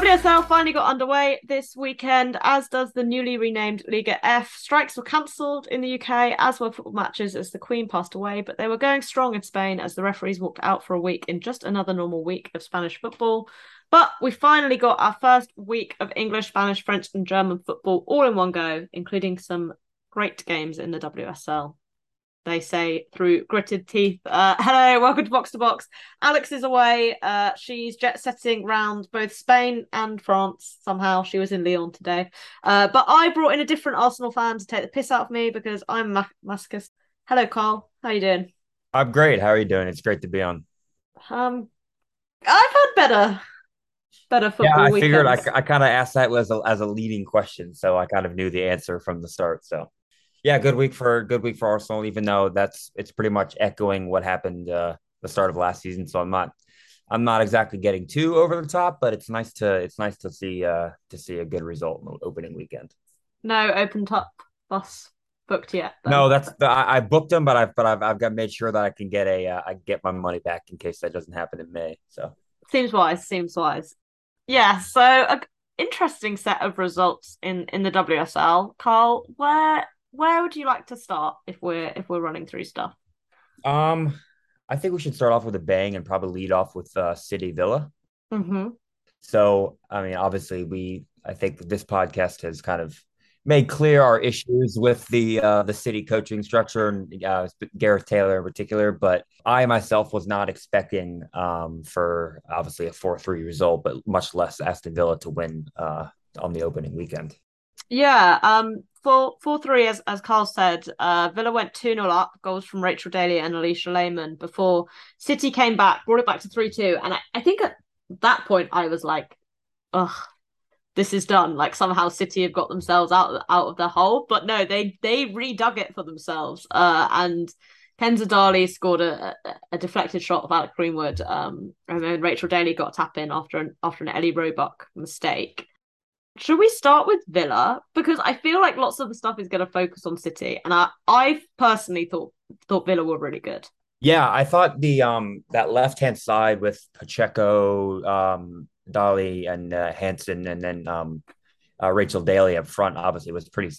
WSL finally got underway this weekend, as does the newly renamed Liga F. Strikes were cancelled in the UK, as were football matches, as the Queen passed away, but they were going strong in Spain as the referees walked out for a week in just another normal week of Spanish football. But we finally got our first week of English, Spanish, French and German football all in one go, including some great games in the WSL. They say through gritted teeth. Hello, welcome to Box to Box. Alex is away. She's jet-setting round both Spain and France somehow. She was in Lyon today. But I brought in a different Arsenal fan to take the piss out of me because I'm masochist. Hello, Carl. How are you doing? I'm great. How are you doing? It's great to be on. I've had better football weekends. Yeah, I figured I kind of asked that as a leading question, so I kind of knew the answer from the start, so... Yeah, good week for Arsenal, even though it's pretty much echoing what happened the start of last season. So I'm not exactly getting too over the top, but it's nice to see a good result in the opening weekend. No open top bus booked yet. Though. No, I booked them, but I've made sure that I can get I get my money back in case that doesn't happen in May. So seems wise. Yeah. So an interesting set of results in the WSL. Carl, Where would you like to start if we're running through stuff? I think we should start off with a bang and probably lead off with City Villa. Mm-hmm. So, I mean, obviously, I think this podcast has kind of made clear our issues with the City coaching structure and Gareth Taylor in particular. But I myself was not expecting for obviously a 4-3 result, but much less Aston Villa to win on the opening weekend. Yeah, 4-3, as Carl said, Villa went 2-0 up, goals from Rachel Daly and Alicia Lehman, before City came back, brought it back to 3-2. And I think at that point, I was like, ugh, this is done. Like, somehow City have got themselves out of the hole. But no, they redug it for themselves. And Kenza Darley scored a deflected shot of Alex Greenwood. And then Rachel Daly got a tap in after an Ellie Roebuck mistake. Should we start with Villa? Because I feel like lots of the stuff is going to focus on City. And I personally thought Villa were really good. Yeah, I thought the that left-hand side with Pacheco, Dali and Hansen, and then Rachel Daly up front, obviously,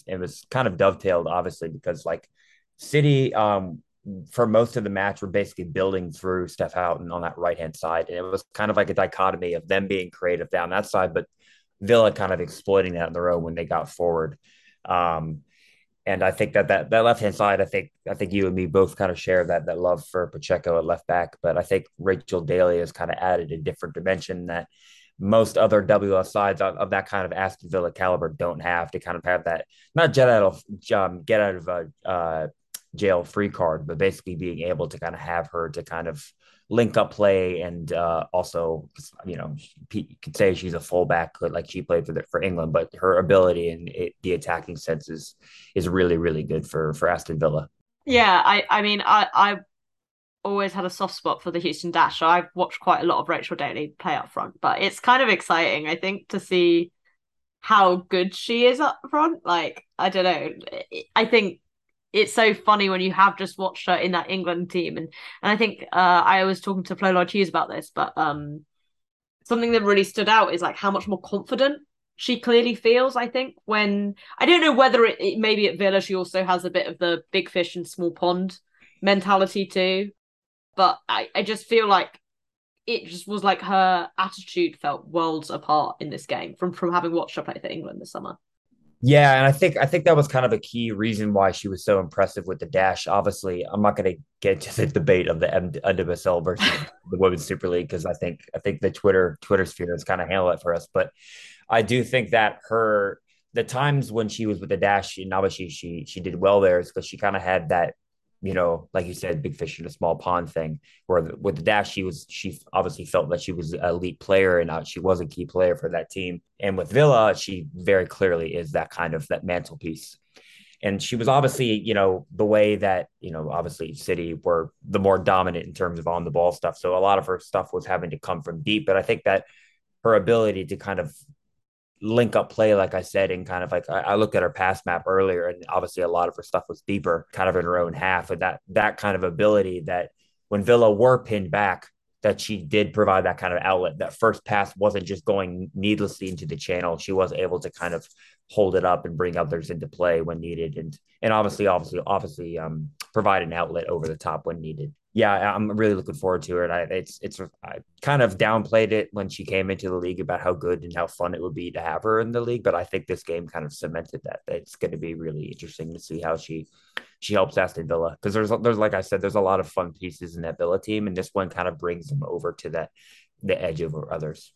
it was kind of dovetailed, obviously, because like City, for most of the match, were basically building through Steph Houghton on that right-hand side. And it was kind of like a dichotomy of them being creative down that side, but Villa kind of exploiting that in the row when they got forward. And I think that left-hand side, I think you and me both kind of share that love for Pacheco at left back, but I think Rachel Daly has kind of added a different dimension that most other WSL sides of that kind of Aston Villa caliber don't have, to kind of have that, not get out of jail free card, but basically being able to kind of have her to kind of link up play. And also, you know, you could say she's a fullback, like she played for England, but her ability and the attacking sense is really, really good for Aston Villa. Yeah, I mean, I always had a soft spot for the Houston Dash. I've watched quite a lot of Rachel Daly play up front, but it's kind of exciting, I think, to see how good she is up front. Like, I don't know. I think it's so funny when you have just watched her in that England team. And I think I was talking to Flo Lloyd Hughes about this, but something that really stood out is like how much more confident she clearly feels, I think, when... I don't know whether it maybe at Villa she also has a bit of the big fish and small pond mentality too, but I just feel like it just was like her attitude felt worlds apart in this game from having watched her play for England this summer. Yeah, and I think that was kind of a key reason why she was so impressive with the Dash. Obviously, I'm not going to get to the debate of the NWSL versus the Women's Super League, because I think the Twitter sphere has kind of handled it for us. But I do think that the times when she was with the Dash, and obviously she did well there, is because she kind of had that, you know, like you said, big fish in a small pond thing. Where with the Dash, she obviously felt that she was an elite player and she was a key player for that team. And with Villa, she very clearly is that kind of that mantelpiece. And she was obviously, you know, the way that, you know, obviously City were the more dominant in terms of on the ball stuff. So a lot of her stuff was having to come from deep. But I think that her ability to kind of link up play, like I said, and kind of like I looked at her pass map earlier, and obviously a lot of her stuff was deeper, kind of in her own half. But that kind of ability that when Villa were pinned back, that she did provide that kind of outlet. That first pass wasn't just going needlessly into the channel. She was able to kind of hold it up and bring others into play when needed. And obviously provide an outlet over the top when needed. Yeah, I'm really looking forward to it. I kind of downplayed it when she came into the league about how good and how fun it would be to have her in the league. But I think this game kind of cemented that. It's going to be really interesting to see how she helps Aston Villa, because there's like I said, there's a lot of fun pieces in that Villa team, and this one kind of brings them over to the edge over others.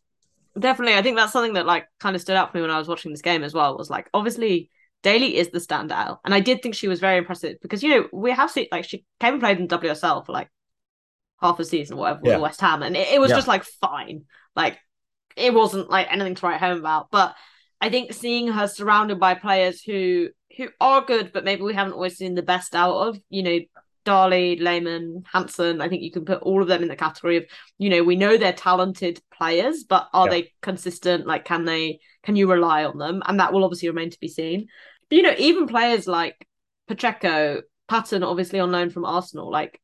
Definitely, I think that's something that like kind of stood out for me when I was watching this game as well. Was like obviously Daly is the standout, and I did think she was very impressive because, you know, we have seen, like, she came and played in WSL for like half a season or whatever with West Ham, and it was just like fine, like it wasn't like anything to write home about. But I think seeing her surrounded by players who are good, but maybe we haven't always seen the best out of, you know, Darley, Lehman, Hansen, I think you can put all of them in the category of, you know, we know they're talented players, but are they consistent? Like, can you rely on them? And that will obviously remain to be seen. But, you know, even players like Pacheco, Patton, obviously on loan from Arsenal, like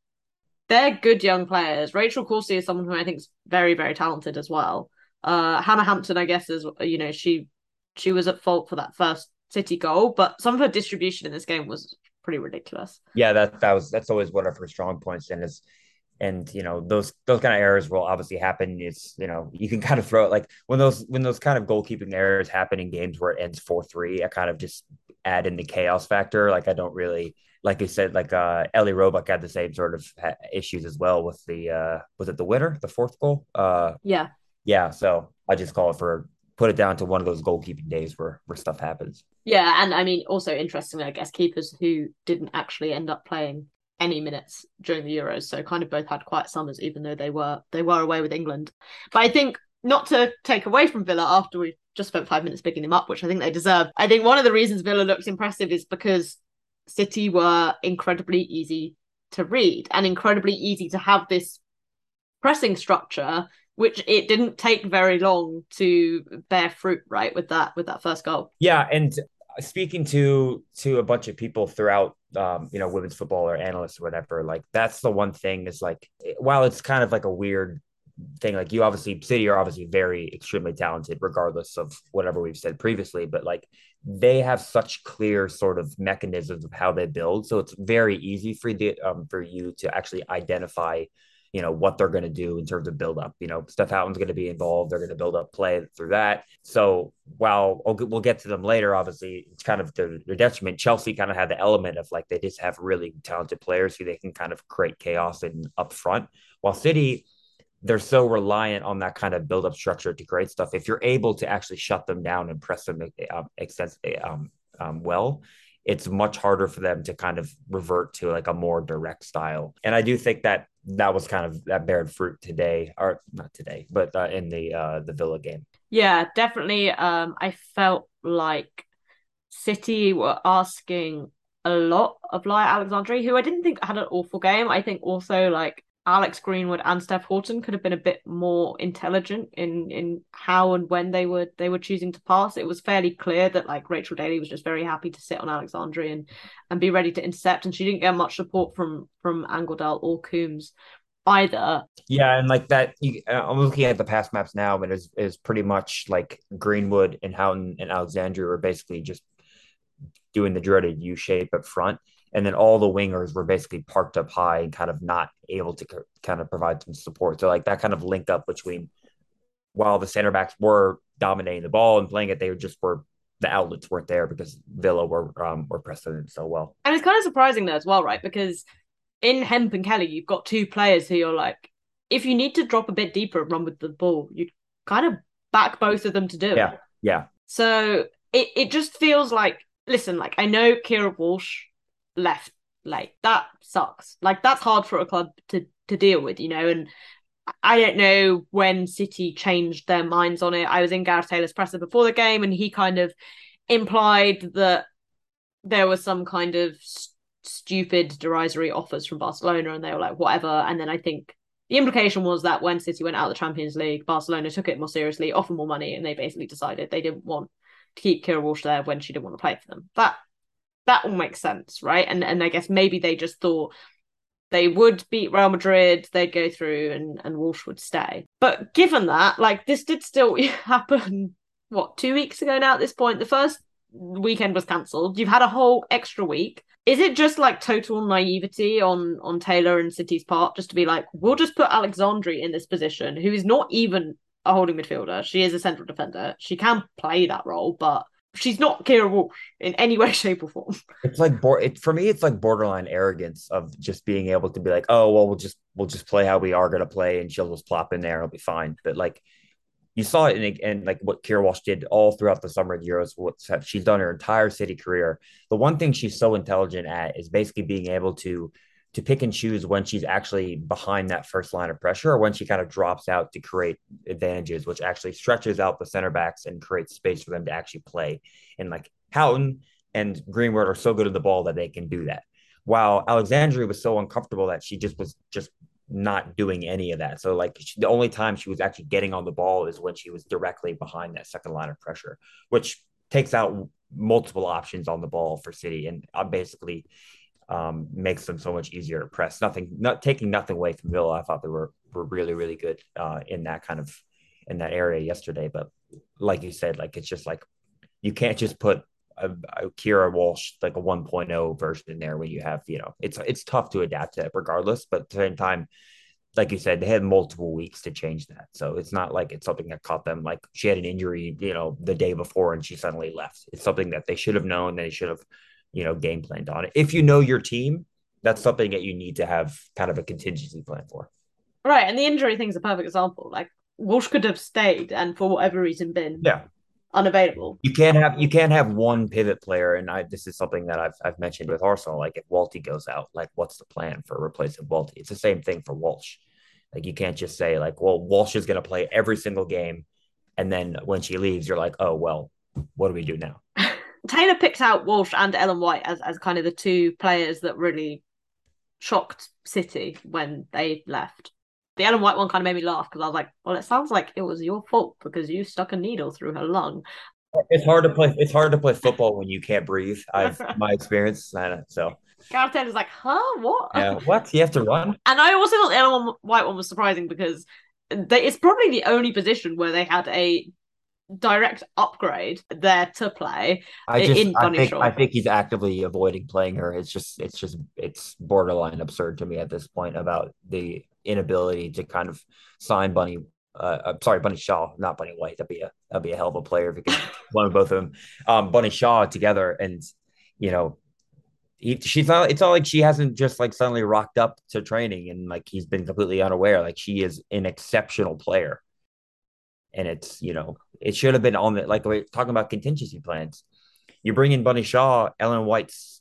they're good young players. Rachel Corsi is someone who I think is very, very talented as well. Hannah Hampton, I guess, is, you know, she was at fault for that first City goal, but some of her distribution in this game was pretty ridiculous. Yeah, that's always one of her strong points, and you know, those kind of errors will obviously happen. It's, you know, you can kind of throw it, like when those kind of goalkeeping errors happen in games where it ends 4-3, I kind of just add in the chaos factor. Like I don't really, like you said, like Ellie Roebuck had the same sort of issues as well with the was it the winner, the fourth goal? Yeah. So I just put it down to one of those goalkeeping days where stuff happens. Yeah, and I mean, also interestingly, I guess keepers who didn't actually end up playing any minutes during the Euros, so kind of both had quiet summers, even though they were away with England. But I think, not to take away from Villa after we just spent 5 minutes picking them up, which I think they deserve, I think one of the reasons Villa looks impressive is because City were incredibly easy to read and incredibly easy to have this pressing structure, which it didn't take very long to bear fruit, right, with that first goal. Yeah, and speaking to a bunch of people throughout, you know, women's football or analysts or whatever, like that's the one thing is like, while it's kind of like a weird thing, like you obviously, City are obviously very extremely talented, regardless of whatever we've said previously, but like they have such clear sort of mechanisms of how they build. So it's very easy for you to actually identify, you know, what they're going to do in terms of build up. You know, Steph Houghton's going to be involved. They're going to build up play through that. So while we'll get to them later, obviously, it's kind of their detriment. Chelsea kind of had the element of like they just have really talented players who they can kind of create chaos in up front. While City, they're so reliant on that kind of build up structure to create stuff. If you're able to actually shut them down and press them well, it's much harder for them to kind of revert to like a more direct style. And I do think that was kind of that bared fruit today, or not today, but in the Villa game. Yeah, definitely. I felt like City were asking a lot of Laia Aleixandri, who I didn't think had an awful game. I think also like Alex Greenwood and Steph Houghton could have been a bit more intelligent in how and when they were choosing to pass. It was fairly clear that like Rachel Daly was just very happy to sit on Aleixandri and be ready to intercept, and she didn't get much support from Angledal or Coombs either. Yeah, and like that, I'm looking at the pass maps now, but it's pretty much like Greenwood and Houghton and Aleixandri were basically just doing the dreaded U shape up front. And then all the wingers were basically parked up high and kind of not able to kind of provide some support. So like that kind of link up between, while the center backs were dominating the ball and playing it, they just were, the outlets weren't there because Villa were pressing it so well. And it's kind of surprising though as well, right? Because in Hemp and Kelly, you've got two players who you're like, if you need to drop a bit deeper and run with the ball, you kind of back both of them to do it. Yeah. So it just feels like, listen, like I know Keira Walsh left late, that sucks, like that's hard for a club to deal with, you know, and I don't know when City changed their minds on it. I was in Gareth Taylor's presser before the game and he kind of implied that there was some kind of stupid derisory offers from Barcelona and they were like whatever, and then I think the implication was that when City went out of the Champions League, Barcelona took it more seriously, offered more money, and they basically decided they didn't want to keep Keira Walsh there when she didn't want to play for them. That all makes sense, right? And I guess maybe they just thought They would beat Real Madrid, they'd go through, and Walsh would stay. But given that, like, this did still happen, what, 2 weeks ago now at this point? The first weekend was cancelled. You've had a whole extra week. Is it just, like, total naivety on Taylor and City's part just to be like, we'll just put Aleixandri in this position, who is not even a holding midfielder. She is a central defender. She can play that role, but she's not Keira Walsh in any way, shape, or form. It's like for me, it's like borderline arrogance of just being able to be like, oh, well, we'll just play how we are going to play, and she'll just plop in there and it'll be fine. But like, you saw it in like what Keira Walsh did all throughout the summer of the Euros, what she's done her entire City career. The one thing she's so intelligent at is basically being able to pick and choose when she's actually behind that first line of pressure, or when she kind of drops out to create advantages, which actually stretches out the center backs and creates space for them to actually play. And like Houghton and Greenwood are so good at the ball that they can do that. While Aleixandri was so uncomfortable that she just was just not doing any of that. So like the only time she was actually getting on the ball is when she was directly behind that second line of pressure, which takes out multiple options on the ball for City and basically makes them so much easier to press. Not taking away from Villa. I thought they were really, really good in that area yesterday. But like you said, like, it's just like, you can't just put a Keira Walsh, like a 1.0 version in there when you have, you know, it's tough to adapt to it regardless. But at the same time, like you said, they had multiple weeks to change that. So it's not like it's something that caught them. Like, she had an injury, you know, the day before and she suddenly left. It's something that they should have known. They should have, you know, game planned on it. If you know your team, that's something that you need to have kind of a contingency plan for. Right. And the injury thing is a perfect example. Like, Walsh could have stayed and for whatever reason been unavailable. You can't have one pivot player. And this is something that I've mentioned with Arsenal. Like, if Walty goes out, like, what's the plan for replacing Walty? It's the same thing for Walsh. Like, you can't just say like, well, Walsh is going to play every single game. And then when she leaves, you're like, oh, well, what do we do now? Taylor picked out Walsh and Ellen White as kind of the two players that really shocked City when they left. The Ellen White one kind of made me laugh because I was like, well, it sounds like it was your fault because you stuck a needle through her lung. It's hard to play football when you can't breathe. My experience. So Gareth Taylor's like, huh? What? What? You have to run? And I also thought the Ellen White one was surprising because it's probably the only position where they had a direct upgrade there to play. I think he's actively avoiding playing her. It's borderline absurd to me at this point about the inability to kind of sign Bunny Shaw, not Bunny White. That'd be a hell of a player if you could loan both of them. Bunny Shaw together, and you know, it's not like she hasn't just like suddenly rocked up to training and like he's been completely unaware. Like, she is an exceptional player. And it's, you know, it should have been on the, like, we're talking about contingency plans. You bring in Bunny Shaw, Ellen White's,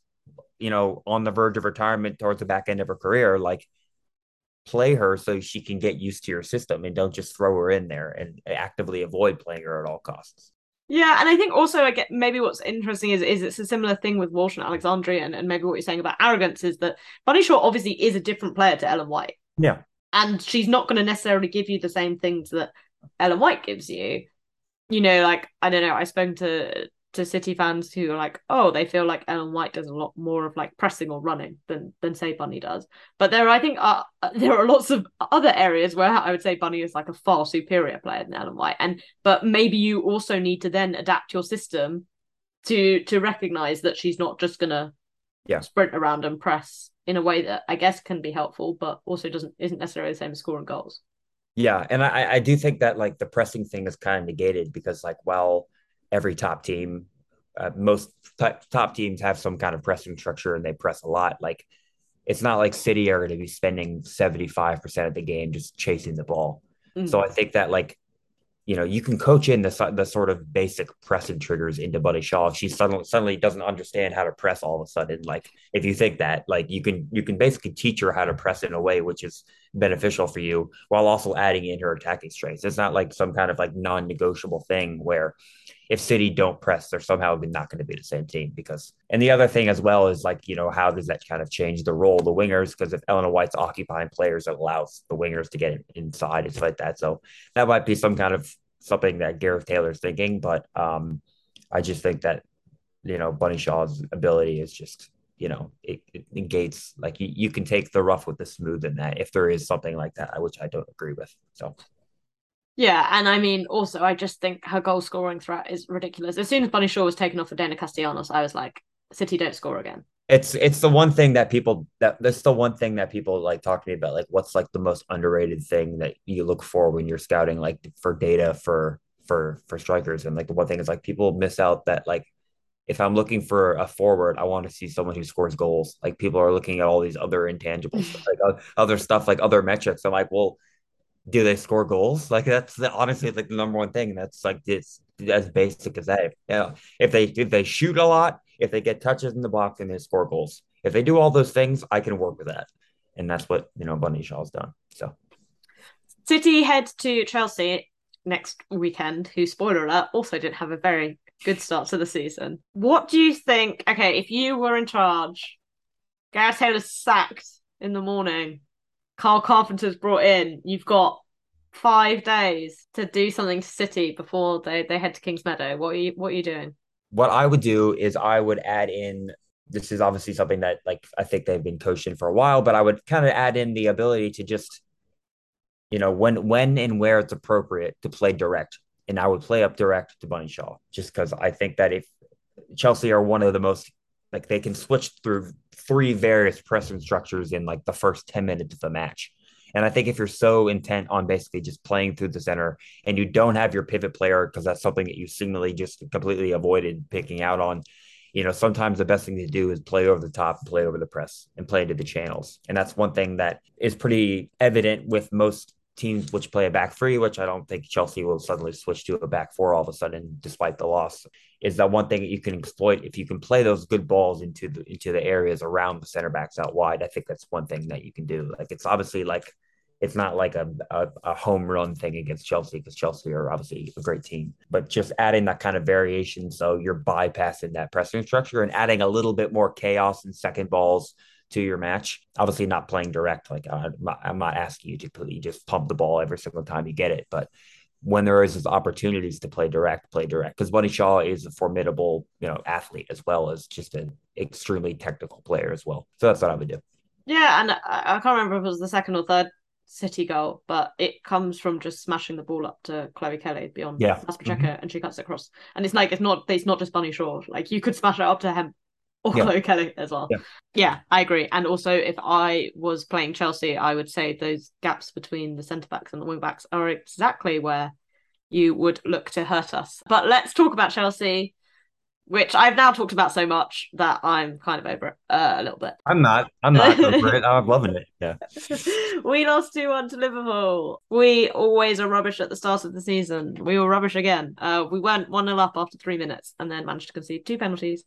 you know, on the verge of retirement towards the back end of her career. Like, play her so she can get used to your system and don't just throw her in there and actively avoid playing her at all costs. Yeah, and I think also, I get, maybe what's interesting is it's a similar thing with Walsh and Aleixandri, and maybe what you're saying about arrogance is that Bunny Shaw obviously is a different player to Ellen White. Yeah. And she's not going to necessarily give you the same things that Ellen White gives you, you know, like, I don't know, I've spoken to City fans who are like, oh, they feel like Ellen White does a lot more of like pressing or running than say Bunny does. But there are lots of other areas where I would say Bunny is like a far superior player than Ellen White. But maybe you also need to then adapt your system to recognise that she's not just gonna sprint around and press in a way that I guess can be helpful, but also isn't necessarily the same as scoring goals. Yeah, and I do think that, like, the pressing thing is kind of negated because, like, while every top team, most top teams have some kind of pressing structure and they press a lot, like, it's not like City are going to be spending 75% of the game just chasing the ball. Mm-hmm. So I think that, like, you know, you can coach in the sort of basic pressing triggers into Bunny Shaw. She suddenly doesn't understand how to press all of a sudden. Like, if you think that, like, you can basically teach her how to press in a way which is beneficial for you while also adding in her attacking strengths. It's not like some kind of like non-negotiable thing where if City don't press, they're somehow not going to be the same team because, and the other thing as well is like, you know, how does that kind of change the role of the wingers? Because if Ellen White's occupying players, it allows the wingers to get inside. It's like that. So that might be something that Gareth Taylor's thinking, but I just think that, you know, Bunny Shaw's ability is just you know, it negates, like you can take the rough with the smooth in that, if there is something like that, which I don't agree with. So yeah, and I mean, also, I just think her goal scoring threat is ridiculous. As soon as Bunny Shaw was taken off for Dana Castellanos, I was like, City don't score again. It's the one thing that people like talk to me about, like what's like the most underrated thing that you look for when you're scouting, like for data for strikers. And like the one thing is like people miss out that like, if I'm looking for a forward, I want to see someone who scores goals. Like people are looking at all these other intangibles, like other stuff, like other metrics. I'm like, well, do they score goals? Like that's honestly like the number one thing. And that's like it's as basic as that. You know, if they shoot a lot, if they get touches in the box, and they score goals. If they do all those things, I can work with that. And that's what, you know, Bunny Shaw's done. So City head to Chelsea next weekend, who, spoiler alert, also didn't have a very good start to the season. What do you think? Okay, if you were in charge, Gareth Taylor's sacked in the morning, Carl Carpenter's brought in, you've got 5 days to do something to City before they head to King's Meadow. What are you doing? What I would do is I would add in, this is obviously something that like I think they've been coaching for a while, but I would kind of add in the ability to just, you know, when and where it's appropriate to play direct. And I would play up direct to Bunny Shaw, just because I think that if Chelsea are one of the most, like they can switch through three various pressing structures in like the first 10 minutes of the match. And I think if you're so intent on basically just playing through the center and you don't have your pivot player, because that's something that you seemingly just completely avoided picking out on, you know, sometimes the best thing to do is play over the top, play over the press, and play into the channels. And that's one thing that is pretty evident with most teams which play a back three, which I don't think Chelsea will suddenly switch to a back four all of a sudden, despite the loss, is that one thing that you can exploit. If you can play those good balls into the areas around the center backs out wide, I think that's one thing that you can do. Like, it's obviously like, it's not like a home run thing against Chelsea, because Chelsea are obviously a great team, but just adding that kind of variation. So you're bypassing that pressing structure and adding a little bit more chaos and second balls to your match. Obviously not playing direct. Like I'm not asking you to completely just pump the ball every single time you get it, but when there is opportunities to play direct. Because Bunny Shaw is a formidable, you know, athlete, as well as just an extremely technical player as well. So that's what I would do. Yeah. And I can't remember if it was the second or third City goal, but it comes from just smashing the ball up to Chloe Kelly beyond Pacheco, and she cuts it across. And it's like, it's not just Bunny Shaw. Like you could smash it up to him. Or Kelly as well. Yeah, I agree. And also, if I was playing Chelsea, I would say those gaps between the centre-backs and the wing-backs are exactly where you would look to hurt us. But let's talk about Chelsea, which I've now talked about so much that I'm kind of over it a little bit. I'm not over it. I'm loving it. Yeah. We lost 2-1 to Liverpool. We always are rubbish at the start of the season. We were rubbish again. We went 1-0 up after 3 minutes and then managed to concede 2 penalties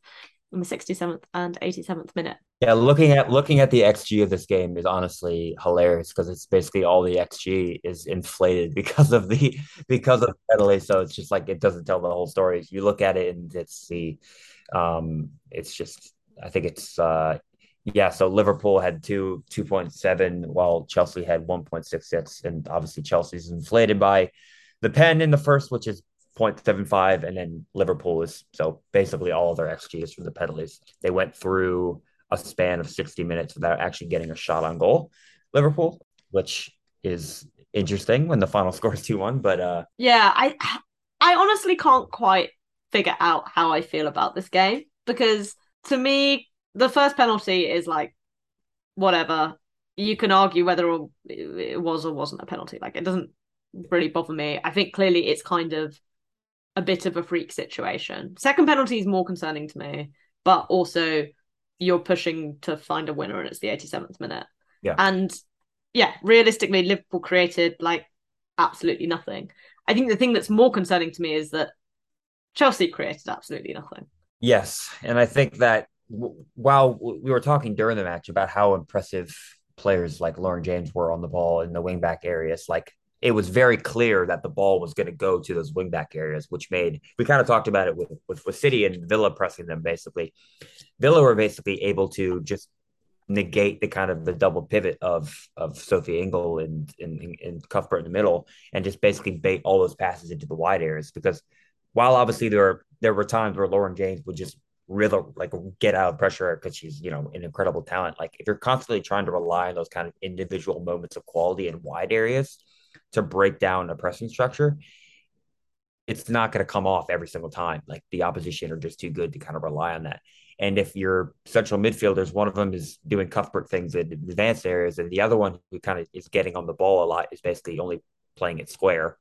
in the 67th and 87th minute. Yeah, looking at the XG of this game is honestly hilarious, because it's basically all the XG is inflated because of penalty. So it's just like it doesn't tell the whole story. You look at it and it's the it's just, I think it's so Liverpool had 2.7 while Chelsea had 1.66, and obviously Chelsea's inflated by the pen in the first, which is 0.75, and then Liverpool is, so basically all of their XG is from the penalties. They went through a span of 60 minutes without actually getting a shot on goal, Liverpool, which is interesting when the final score is 2-1. But I honestly can't quite figure out how I feel about this game, because to me the first penalty is like, whatever, you can argue whether it was or wasn't a penalty, like it doesn't really bother me. I think clearly it's kind of a bit of a freak situation. Second penalty is more concerning to me, but also you're pushing to find a winner and it's the 87th minute. Yeah. And yeah, realistically, Liverpool created like absolutely nothing. I think the thing that's more concerning to me is that Chelsea created absolutely nothing. Yes. And I think that while we were talking during the match about how impressive players like Lauren James were on the ball in the wing back areas, like it was very clear that the ball was going to go to those wingback areas, which made, we kind of talked about it with City and Villa pressing them, basically. Villa were basically able to just negate the kind of the double pivot of Sophie Ingle and Cuthbert in the middle, and just basically bait all those passes into the wide areas. Because while obviously there were times where Lauren James would just really like get out of pressure because she's, you know, an incredible talent. Like if you're constantly trying to rely on those kind of individual moments of quality in wide areas to break down a pressing structure, it's not going to come off every single time. Like the opposition are just too good to kind of rely on that. And if your central midfielders, one of them is doing Cuthbert things in advanced areas, and the other one who kind of is getting on the ball a lot is basically only playing it square,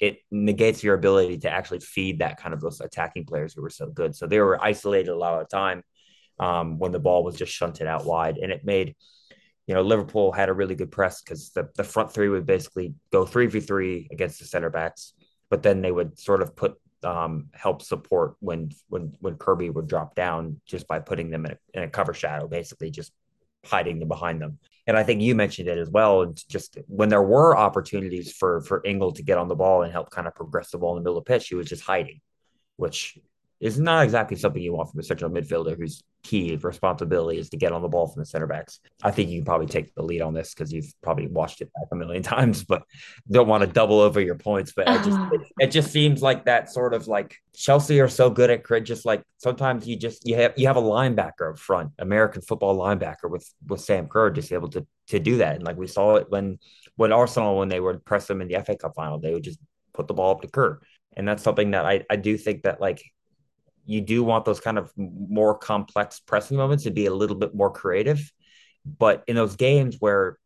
it negates your ability to actually feed that kind of those attacking players who were so good. So they were isolated a lot of the time when the ball was just shunted out wide. And it made, you know, Liverpool had a really good press because the front three would basically go 3v3 against the center backs, but then they would sort of put help support when Kirby would drop down just by putting them in a cover shadow, basically just hiding them behind them. And I think you mentioned it as well. It's just when there were opportunities for Ingle to get on the ball and help kind of progress the ball in the middle of the pitch, she was just hiding, which is not exactly something you want from a central midfielder whose key responsibility is to get on the ball from the center backs. I think you can probably take the lead on this because you've probably watched it back a million times, but don't want to double over your points. But it just seems like that sort of like Chelsea are so good at just like sometimes you have a linebacker up front, American football linebacker with Sam Kerr just able to do that. And like we saw it when Arsenal, when they would press them in the FA Cup final, they would just put the ball up to Kerr. And that's something that I do think that like, you do want those kind of more complex pressing moments to be a little bit more creative. But in those games where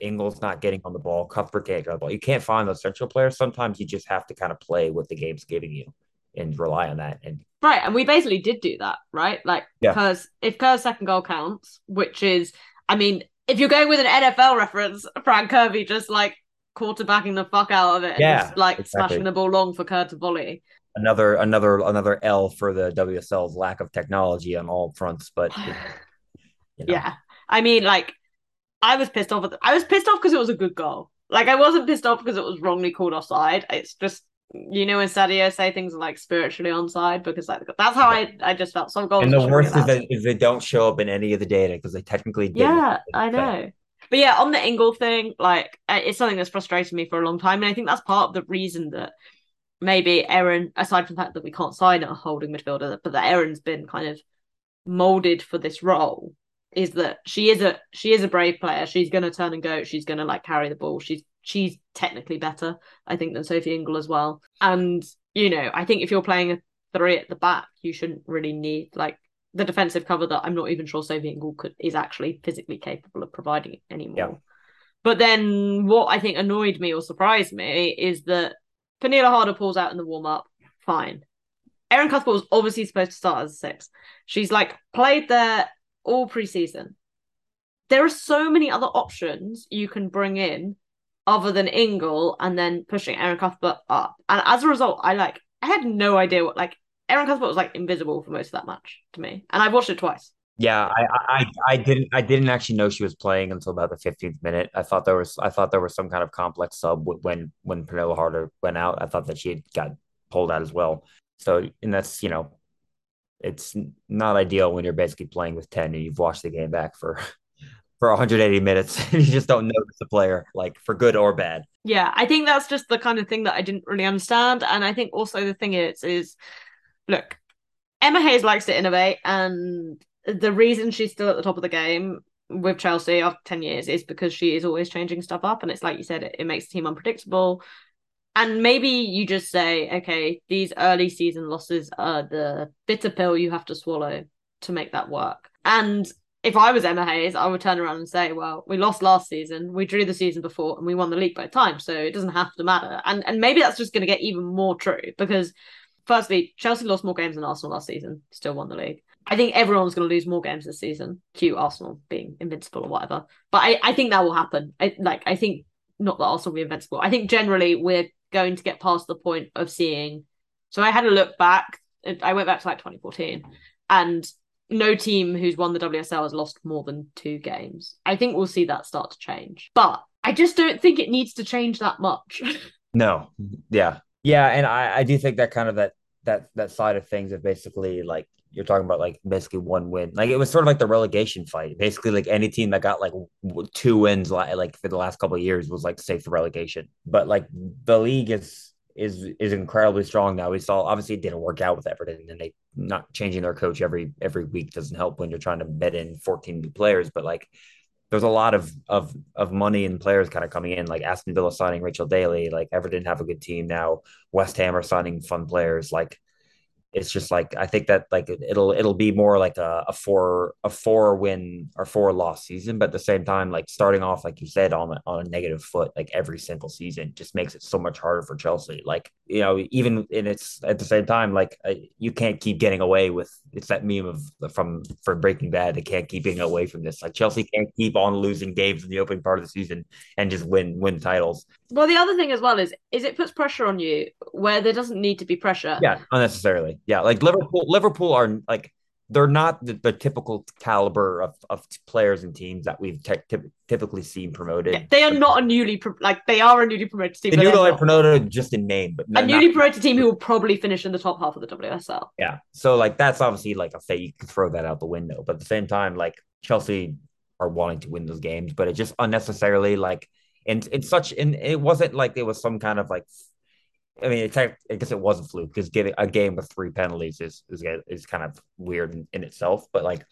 Ingle's not getting on the ball, Cuthbert can't get on the ball, you can't find those central players. Sometimes you just have to kind of play what the game's giving you and rely on that. And right. And we basically did do that, right? Like, because if Kerr's second goal counts, which is, I mean, if you're going with an NFL reference, Frank Kirby just like quarterbacking the fuck out of it and just like smashing the ball long for Kerr to volley. Another L for the WSL's lack of technology on all fronts, but you know. Yeah, I mean, like I was pissed off because it was a good goal. Like I wasn't pissed off because it was wrongly called offside. It's just, you know, when Sadio say things like spiritually onside, because like that's how I just felt some goals. And the worst is they don't show up in any of the data because they technically didn't. Yeah, I know. But yeah, on the Ingle thing, like it's something that's frustrated me for a long time, and I think that's part of the reason that. Maybe Erin, aside from the fact that we can't sign a holding midfielder, but that Erin's been kind of moulded for this role, is that she is a brave player. She's going to turn and go. She's going to like carry the ball. She's technically better, I think, than Sophie Ingle as well. And, you know, I think if you're playing a three at the back, you shouldn't really need like the defensive cover that I'm not even sure Sophie Ingle is actually physically capable of providing anymore. Yeah. But then what I think annoyed me or surprised me is that Pernilla Harder pulls out in the warm-up. Fine. Erin Cuthbert was obviously supposed to start as a six. She's like played there all preseason. There are so many other options you can bring in other than Ingle and then pushing Erin Cuthbert up. And as a result, I had no idea what Erin Cuthbert was like invisible for most of that match to me. And I've watched it twice. Yeah, I didn't actually know she was playing until about the 15th minute. I thought there was some kind of complex sub when Pernilla Harder went out. I thought that she had got pulled out as well. So, and that's, you know, it's not ideal when you're basically playing with 10 and you've watched the game back for 180 minutes and you just don't notice the player, like for good or bad. Yeah, I think that's just the kind of thing that I didn't really understand. And I think also the thing is look, Emma Hayes likes to innovate, and the reason she's still at the top of the game with Chelsea after 10 years is because she is always changing stuff up. And it's like you said, it makes the team unpredictable. And maybe you just say, okay, these early season losses are the bitter pill you have to swallow to make that work. And if I was Emma Hayes, I would turn around and say, well, we lost last season, we drew the season before, and we won the league both times. So it doesn't have to matter. And maybe that's just going to get even more true because firstly, Chelsea lost more games than Arsenal last season, still won the league. I think everyone's going to lose more games this season. Cue Arsenal being invincible or whatever. But I think that will happen. I think not that Arsenal will be invincible. I think generally we're going to get past the point of seeing. So I had a look back. I went back to 2014. And no team who's won the WSL has lost more than two games. I think we'll see that start to change. But I just don't think it needs to change that much. No. Yeah. Yeah. And I do think that kind of that side of things of basically like, you're talking about like basically one win. Like it was sort of like the relegation fight. Basically like any team that got like two wins like for the last couple of years was like safe for relegation. But like the league is is incredibly strong now. We saw, obviously it didn't work out with Everton, and they not changing their coach every week doesn't help when you're trying to bed in 14 new players. But like, there's a lot of money and players kind of coming in, like Aston Villa signing Rachel Daly, like Everton have a good team now. West Ham are signing fun players. Like, it's just like, I think that like it'll be more like a four win or four loss season, but at the same time, like starting off, like you said, on a negative foot, like every single season just makes it so much harder for Chelsea. Like, you know, even in it's at the same time, like you can't keep getting away with, it's that meme from Breaking Bad. They can't keep getting away from this. Like Chelsea can't keep on losing games in the opening part of the season and just win titles. Well, the other thing as well is it puts pressure on you where there doesn't need to be pressure. Yeah, unnecessarily. Yeah, like Liverpool are like, they're not the typical caliber of players and teams that we've typically seen promoted. Yeah, they are not a newly promoted team. They're promoted just in name, but a newly promoted team who will probably finish in the top half of the WSL. Yeah, so like that's obviously like a fake. You can throw that out the window, but at the same time, like Chelsea are wanting to win those games, but it just unnecessarily like and it wasn't like it was some kind of like. I mean, I guess it was a fluke because getting a game with 3 penalties is kind of weird in itself. But like,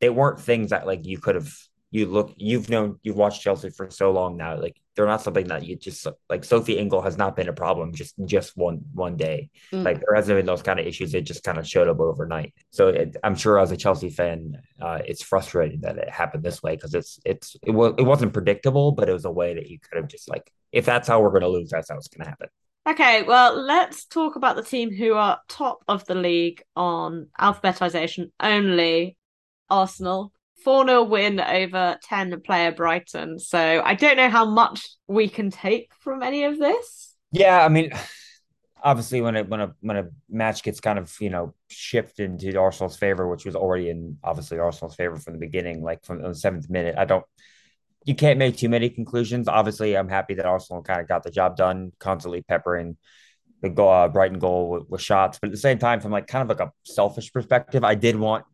they weren't things that like you could have. You've watched Chelsea for so long now. Like, they're not something that you just like. Sophie Ingle has not been a problem just one day. Mm. Like, there hasn't been those kind of issues. It just kind of showed up overnight. So I'm sure as a Chelsea fan, it's frustrating that it happened this way because it wasn't predictable, but it was a way that you could have just like, if that's how we're going to lose, that's how it's going to happen. Okay, well, let's talk about the team who are top of the league on alphabetization only, Arsenal. 4-0 win over 10-player Brighton. So I don't know how much we can take from any of this. Yeah, I mean, obviously when a match gets kind of, you know, shifted into Arsenal's favor, which was already in obviously Arsenal's favor from the beginning, like from the 7th minute, you can't make too many conclusions. Obviously, I'm happy that Arsenal kind of got the job done, constantly peppering the goal, Brighton goal with shots. But at the same time, from like kind of like a selfish perspective, I did want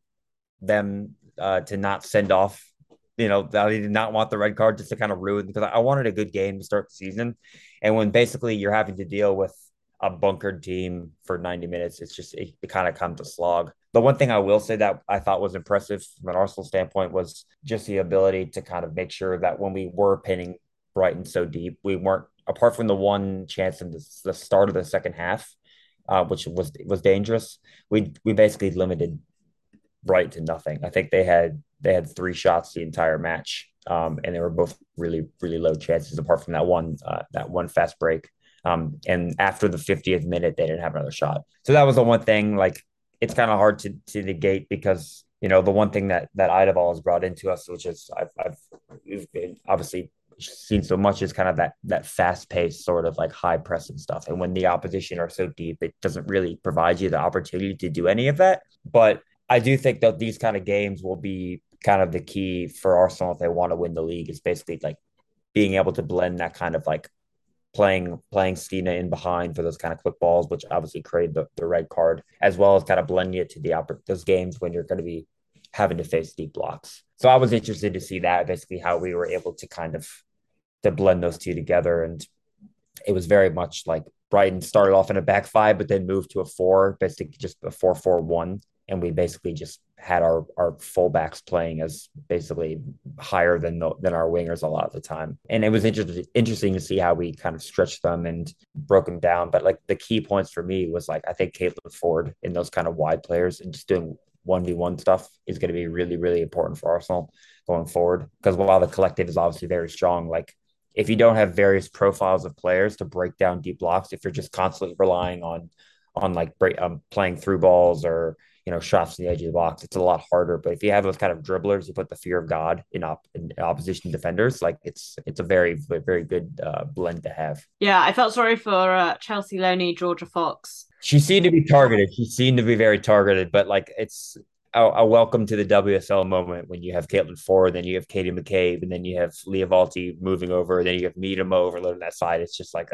them to not send off. You know, I did not want the red card just to kind of ruin, because I wanted a good game to start the season. And when basically you're having to deal with a bunkered team for 90 minutes, it kind of comes to slog. The one thing I will say that I thought was impressive from an Arsenal standpoint was just the ability to kind of make sure that when we were pinning Brighton so deep, we weren't, apart from the one chance in the start of the second half, which was dangerous, we basically limited Brighton to nothing. I think they had 3 shots the entire match, and they were both really, really low chances apart from that one fast break. And after the 50th minute, they didn't have another shot. So that was the one thing, like, it's kind of hard to negate because, you know, the one thing that Idabal has brought into us, which is we've been obviously seen so much, is kind of that fast paced sort of like high press and stuff. And when the opposition are so deep, it doesn't really provide you the opportunity to do any of that. But I do think that these kind of games will be kind of the key for Arsenal if they want to win the league, is basically like being able to blend that kind of like playing Stina in behind for those kind of quick balls, which obviously created the red card, as well as kind of blending it to those games when you're going to be having to face deep blocks. So I was interested to see that, basically how we were able to kind of to blend those two together. And it was very much like Brighton started off in a back 5, but then moved to a 4, basically just a 4-4-1. And we basically just had our fullbacks playing as basically higher than our wingers a lot of the time. And it was interesting to see how we kind of stretched them and broke them down. But like the key points for me was like, I think Caitlin Ford and those kind of wide players and just doing 1v1 stuff is going to be really, really important for Arsenal going forward. Because while the collective is obviously very strong, like if you don't have various profiles of players to break down deep blocks, if you're just constantly relying on like playing through balls or, you know, shots in the edge of the box, it's a lot harder. But if you have those kind of dribblers who put the fear of God in opposition defenders, like it's a very, very good blend to have. Yeah, I felt sorry for Chelsea loanee Georgia Fox. She seemed to be targeted. She seemed to be very targeted, but like it's a welcome to the WSL moment when you have Caitlin Ford, then you have Katie McCabe, and then you have Leah Valti moving over, and then you have Miedema overloading that side. It's just like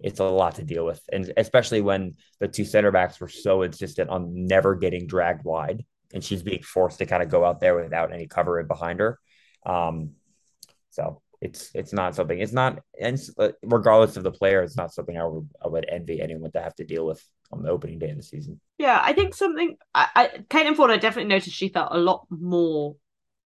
it's a lot to deal with. And especially when the 2 center backs were so insistent on never getting dragged wide, and she's being forced to kind of go out there without any cover behind her. So it's not something, it's not, and regardless of the player, it's not something I would envy anyone to have to deal with on the opening day of the season. Yeah, I think something, Caitlin Ford, I definitely noticed she felt a lot more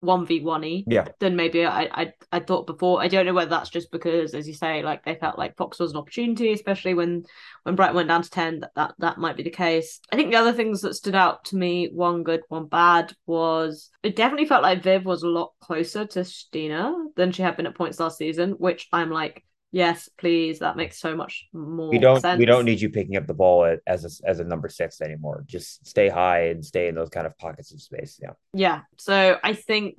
1v1-y than maybe I thought before. I don't know whether that's just because, as you say, like they felt like Fox was an opportunity, especially when Brighton went down to 10, that might be the case. I think the other things that stood out to me, one good, one bad, was it definitely felt like Viv was a lot closer to Stina than she had been at points last season, which I'm like, yes, please. That makes so much more sense. We don't need you picking up the ball as a number six anymore. Just stay high and stay in those kind of pockets of space. Yeah. Yeah. So I think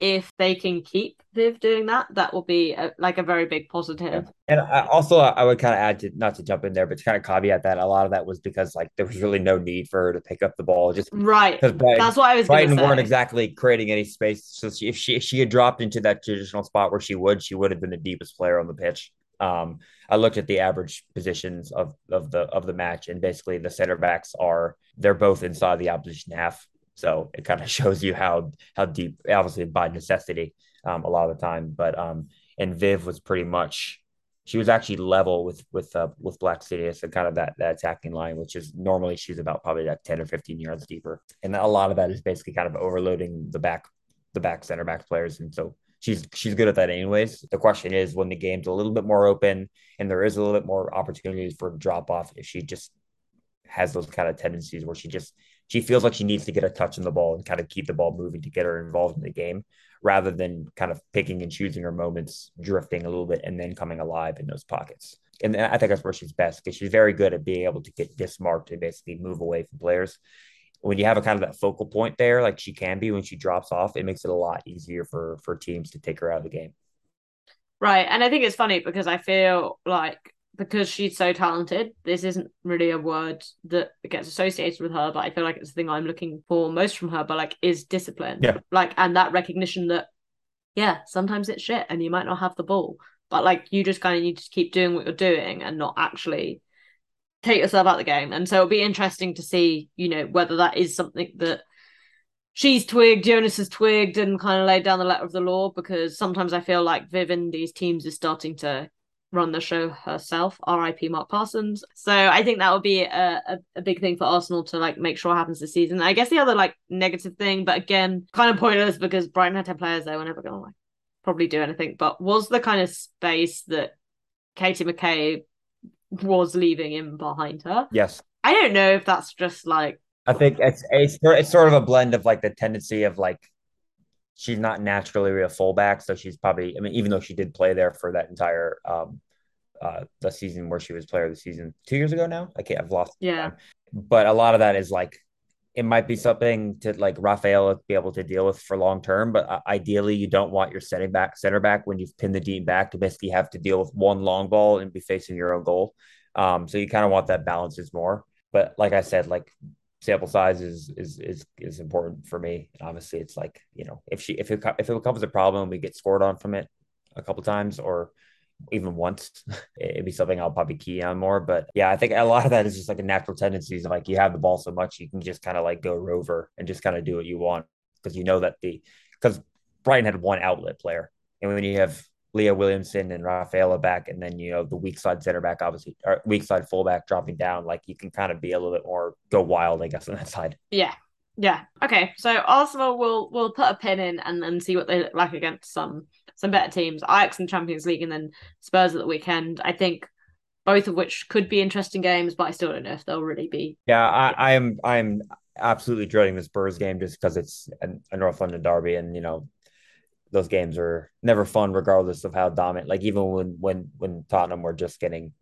if they can keep Viv doing that, that will be a very big positive. Yeah. And I would kind of add to, not to jump in there, but to kind of caveat that a lot of that was because like there was really no need for her to pick up the ball. Just right. Brighton, that's what I was going to say. Brighton weren't exactly creating any space. So if she had dropped into that traditional spot where she would have been the deepest player on the pitch. I looked at the average positions of the match, and basically the center backs they're both inside the opposition half. So it kind of shows you how deep, obviously by necessity, a lot of the time. But and Viv was pretty much, she was actually level with Black City, so kind of that attacking line, which is normally she's about probably like 10 or 15 yards deeper, and a lot of that is basically kind of overloading the back center back players, and so she's good at that anyways. The question is when the game's a little bit more open and there is a little bit more opportunities for drop off, if she just has those kind of tendencies where she feels like she needs to get a touch on the ball and kind of keep the ball moving to get her involved in the game, rather than kind of picking and choosing her moments, drifting a little bit, and then coming alive in those pockets. And I think that's where she's best, because she's very good at being able to get dismarked and basically move away from players. When you have a kind of that focal point there, like she can be when she drops off, it makes it a lot easier for teams to take her out of the game. Right. And I think it's funny because I feel like, because she's so talented, this isn't really a word that gets associated with her, but I feel like it's the thing I'm looking for most from her, but like is discipline. Yeah. Like, and that recognition that, yeah, sometimes it's shit and you might not have the ball, but like you just kind of need to keep doing what you're doing and not actually take yourself out of the game. And so it'll be interesting to see, you know, whether that is something that she's twigged, Jonas has twigged and kind of laid down the letter of the law, because sometimes I feel like Viv in these teams is starting to run the show herself, RIP Mark Parsons. So I think that would be a big thing for Arsenal to like make sure happens this season. I guess the other like negative thing, but again, kind of pointless because Brighton had 10 players, they were never going to like probably do anything, but was the kind of space that Katie McKay was leaving in behind her. Yes. I don't know if that's just like... I think it's sort of a blend of like the tendency of like, she's not naturally a fullback, so she's probably, I mean, even though she did play there for that entire the season where she was player of the season 2 years ago now. I've lost. Yeah. But a lot of that is like, it might be something to like Rafael be able to deal with for long term, but ideally you don't want your center back when you've pinned the deep back to basically have to deal with one long ball and be facing your own goal. So you kind of want that balances more. But like I said, like, sample size is important for me. And obviously it's like, you know, if it becomes a problem, we get scored on from it a couple times or even once, it'd be something I'll probably key on more. But yeah, I think a lot of that is just like a natural tendencies. Like you have the ball so much, you can just kind of like go rover and just kind of do what you want. Cause you know that because Brighton had one outlet player. And when you have Leah Williamson and Rafaela back, and then, you know, the weak side center back, obviously, or weak side fullback dropping down, like you can kind of be a little bit more go wild, I guess, on that side. Yeah. Yeah. Okay. So Arsenal will put a pin in and then see what they look like against some better teams. Ajax in the Champions League and then Spurs at the weekend. I think both of which could be interesting games, but I still don't know if they'll really be. Yeah. I'm absolutely dreading the Spurs game just because it's a North London derby, and, you know, those games are never fun regardless of how dominant, like even when Tottenham were just getting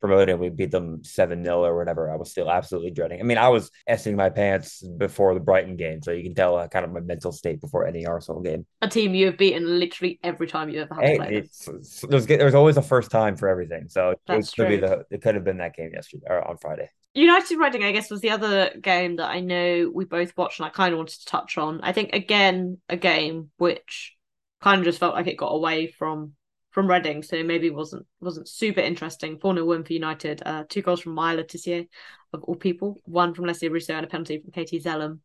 promoted and we beat them 7-0 or whatever, I was still absolutely dreading. I mean, I was essing my pants before the Brighton game. So you can tell kind of my mental state before any Arsenal game. A team you have beaten literally every time you ever had to play. There's always a first time for everything. So it could have been that game yesterday or on Friday. United Reading, I guess, was the other game that I know we both watched and I kind of wanted to touch on. I think, again, a game which kind of just felt like it got away from Reading, so maybe wasn't super interesting. 4-0 win for United, 2 goals from Maya Letitia, of all people, 1 from Leslie Russo and a penalty from Katie Zellum.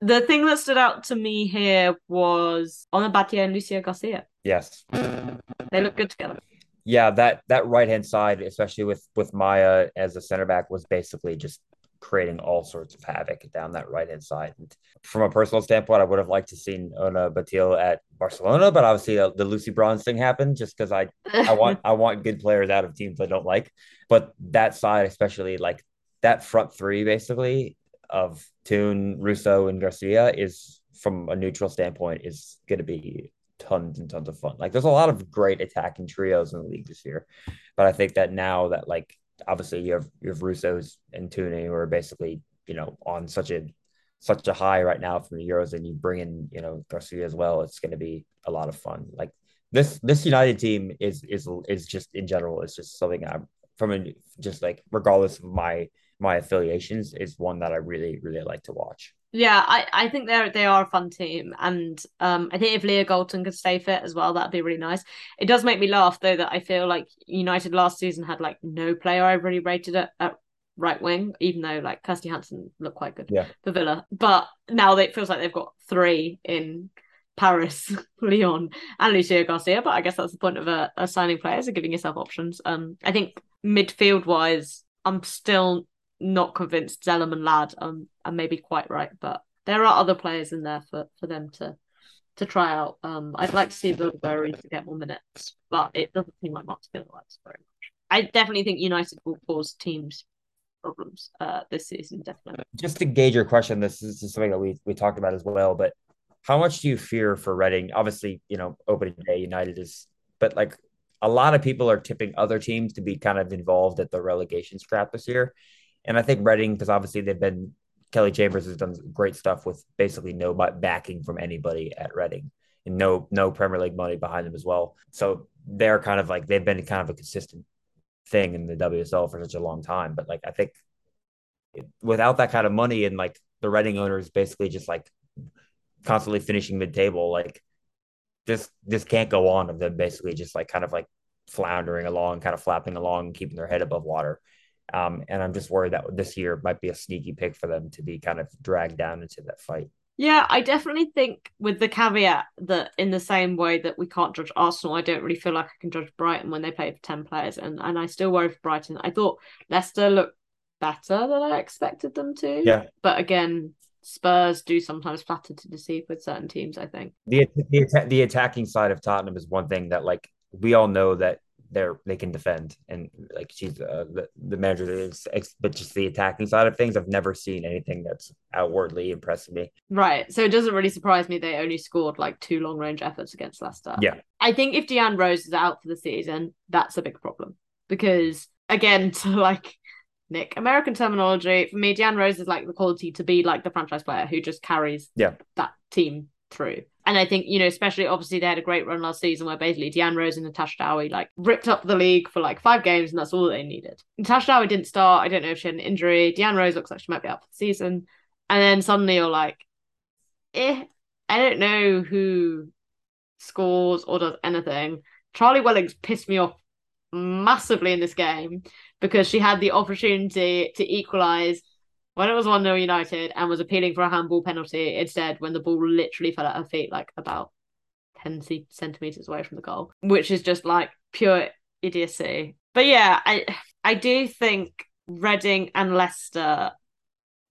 The thing that stood out to me here was Onabatia and Lucia Garcia. Yes. They look good together. Yeah, that right-hand side, especially with Maya as a center back, was basically just creating all sorts of havoc down that right-hand side. And from a personal standpoint, I would have liked to seen Ona Batil at Barcelona, but obviously the Lucy Bronze thing happened just because I want good players out of teams I don't like. But that side, especially like that front three, basically, of Toon, Russo, and Garcia is, from a neutral standpoint, is going to be tons and tons of fun. Like, there's a lot of great attacking trios in the league this year. But I think that now that, like, obviously you have Russo's and Tooney, who are basically, you know, on such a high right now from the Euros, and you bring in, you know, Garcia as well. It's going to be a lot of fun. Like this United team is just, in general, it's just something I'm just like, regardless of my affiliations, is one that I really, really like to watch. Yeah, I think they are a fun team. And I think if Leah Golton could stay fit as well, that'd be really nice. It does make me laugh, though, that I feel like United last season had, like, no player I really rated at right wing, even though, like, Kirsty Hanson looked quite good for Villa. But now it feels like they've got three in Paris, Leon, and Lucia Garcia. But I guess that's the point of a signing players and giving yourself options. I think midfield-wise, I'm still not convinced Zellerman Ladd and maybe quite right, but there are other players in there for them to try out. I'd like to see Bilderberry to get more minutes, but it doesn't seem like Martin Gilder likes very much. I definitely think United will cause teams problems this season, definitely. Just to gauge your question, this is something that we talked about as well, but how much do you fear for Reading? Obviously, you know, opening day United is, but like a lot of people are tipping other teams to be kind of involved at the relegation scrap this year. And I think Reading, because obviously Kelly Chambers has done great stuff with basically no backing from anybody at Reading, and no Premier League money behind them as well. So they're kind of like, they've been kind of a consistent thing in the WSL for such a long time. But like, I think without that kind of money, and like the Reading owners basically just like constantly finishing mid-table, like this can't go on of them basically just like kind of like floundering along, kind of flapping along, keeping their head above water. And I'm just worried that this year might be a sneaky pick for them to be kind of dragged down into that fight. Yeah, I definitely think, with the caveat that in the same way that we can't judge Arsenal, I don't really feel like I can judge Brighton when they play for 10 players. And I still worry for Brighton. I thought Leicester looked better than I expected them to. Yeah. But again, Spurs do sometimes flatter to deceive with certain teams, I think. The attacking side of Tottenham is one thing that, like, we all know that they can defend, and like she's the manager, but just the attacking side of things, I've never seen anything that's outwardly impressed me. Right, so it doesn't really surprise me they only scored like 2 long range efforts against Leicester. Yeah, I think if Deanne Rose is out for the season, that's a big problem, because again, to like Nick American terminology, for me Deanne Rose is like the quality to be like the franchise player who just carries that team through. And I think, you know, especially obviously they had a great run last season where basically Deanne Rose and Natasha Dowey like ripped up the league for like 5 games, and that's all they needed. Natasha Dowey didn't start. I don't know if she had an injury. Deanne Rose looks like she might be out for the season. And then suddenly you're like, I don't know who scores or does anything. Charlie Welling's pissed me off massively in this game because she had the opportunity to equalise when it was 1-0 United and was appealing for a handball penalty instead, when the ball literally fell at her feet like about 10 centimetres away from the goal, which is just like pure idiocy. But yeah, I do think Reading and Leicester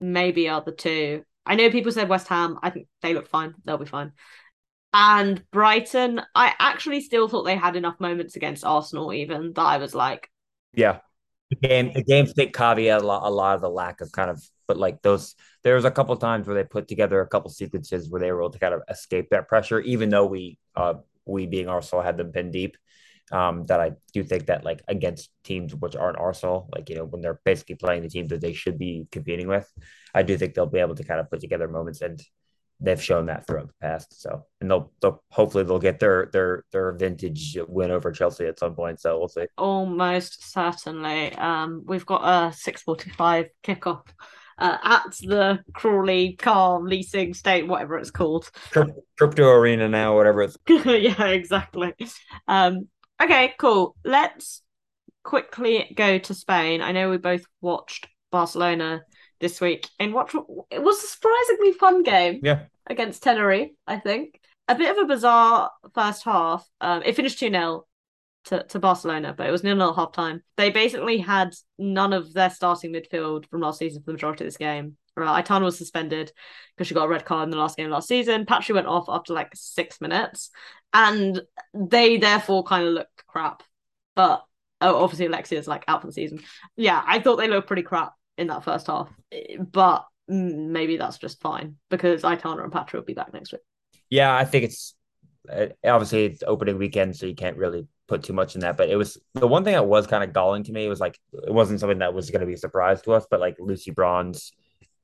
maybe are the two. I know people said West Ham. I think they look fine. They'll be fine. And Brighton, I actually still thought they had enough moments against Arsenal even that I was like... Yeah. The games did caveat a lot of the lack of kind of, but like those, there was a couple of times where they put together a couple sequences where they were able to kind of escape that pressure, even though we being Arsenal had them pinned deep. That I do think that like against teams which aren't Arsenal, like, you know, when they're basically playing the teams that they should be competing with, I do think they'll be able to kind of put together moments, and they've shown that throughout the past. So, and they'll hopefully they'll get their vintage win over Chelsea at some point. So we'll see. Almost certainly. We've got a 6:45 kickoff at the Crawley Car Leasing State, whatever it's called. Crypto Arena now, whatever it's. Yeah, exactly. Okay, cool. Let's quickly go to Spain. I know we both watched Barcelona this week in what was a surprisingly fun game against Tenerife, I think. A bit of a bizarre first half. It finished 2-0 to Barcelona, but it was 0-0 half time. They basically had none of their starting midfield from last season for the majority of this game. Aitana was suspended because she got a red card in the last game of last season. Patry went off after like 6 minutes, and they therefore kind of looked crap. But obviously Alexia's like out for the season. Yeah, I thought they looked pretty crap in that first half, but maybe that's just fine because Aitana and Patry will be back next week. Yeah, I think it's obviously it's opening weekend, so you can't really put too much in that. But it was the one thing that was kind of galling to me. It was like it wasn't something that was going to be a surprise to us, but like Lucy Bronze,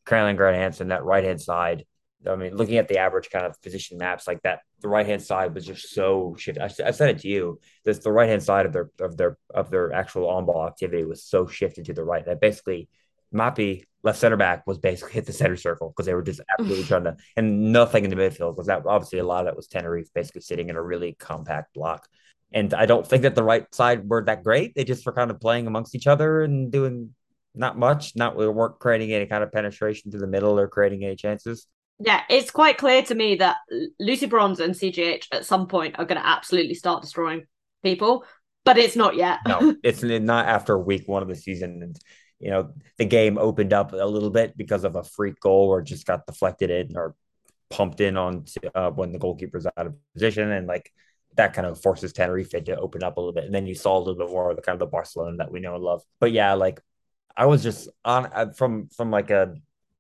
Caroline Grant Hansen, that right hand side. I mean, looking at the average kind of position maps like that, the right hand side was just so shifty. I said it to you. This the right hand side of their actual on ball activity was so shifted to the right that basically Mapi, left center back, was basically hit the center circle because they were just absolutely trying to, and nothing in the midfield because that obviously a lot of that was Tenerife basically sitting in a really compact block. And I don't think that the right side were that great. They just were kind of playing amongst each other and doing not much. We weren't creating any kind of penetration to the middle or creating any chances. Yeah, it's quite clear to me that Lucy Bronze and CGH at some point are going to absolutely start destroying people, but it's not yet. No, it's not after week one of the season. And you know, the game opened up a little bit because of a freak goal or just got deflected in or pumped in on when the goalkeeper's out of position. And like that kind of forces Tenerife to open up a little bit. And then you saw a little bit more of the kind of the Barcelona that we know and love. But yeah, like I was just on from like a,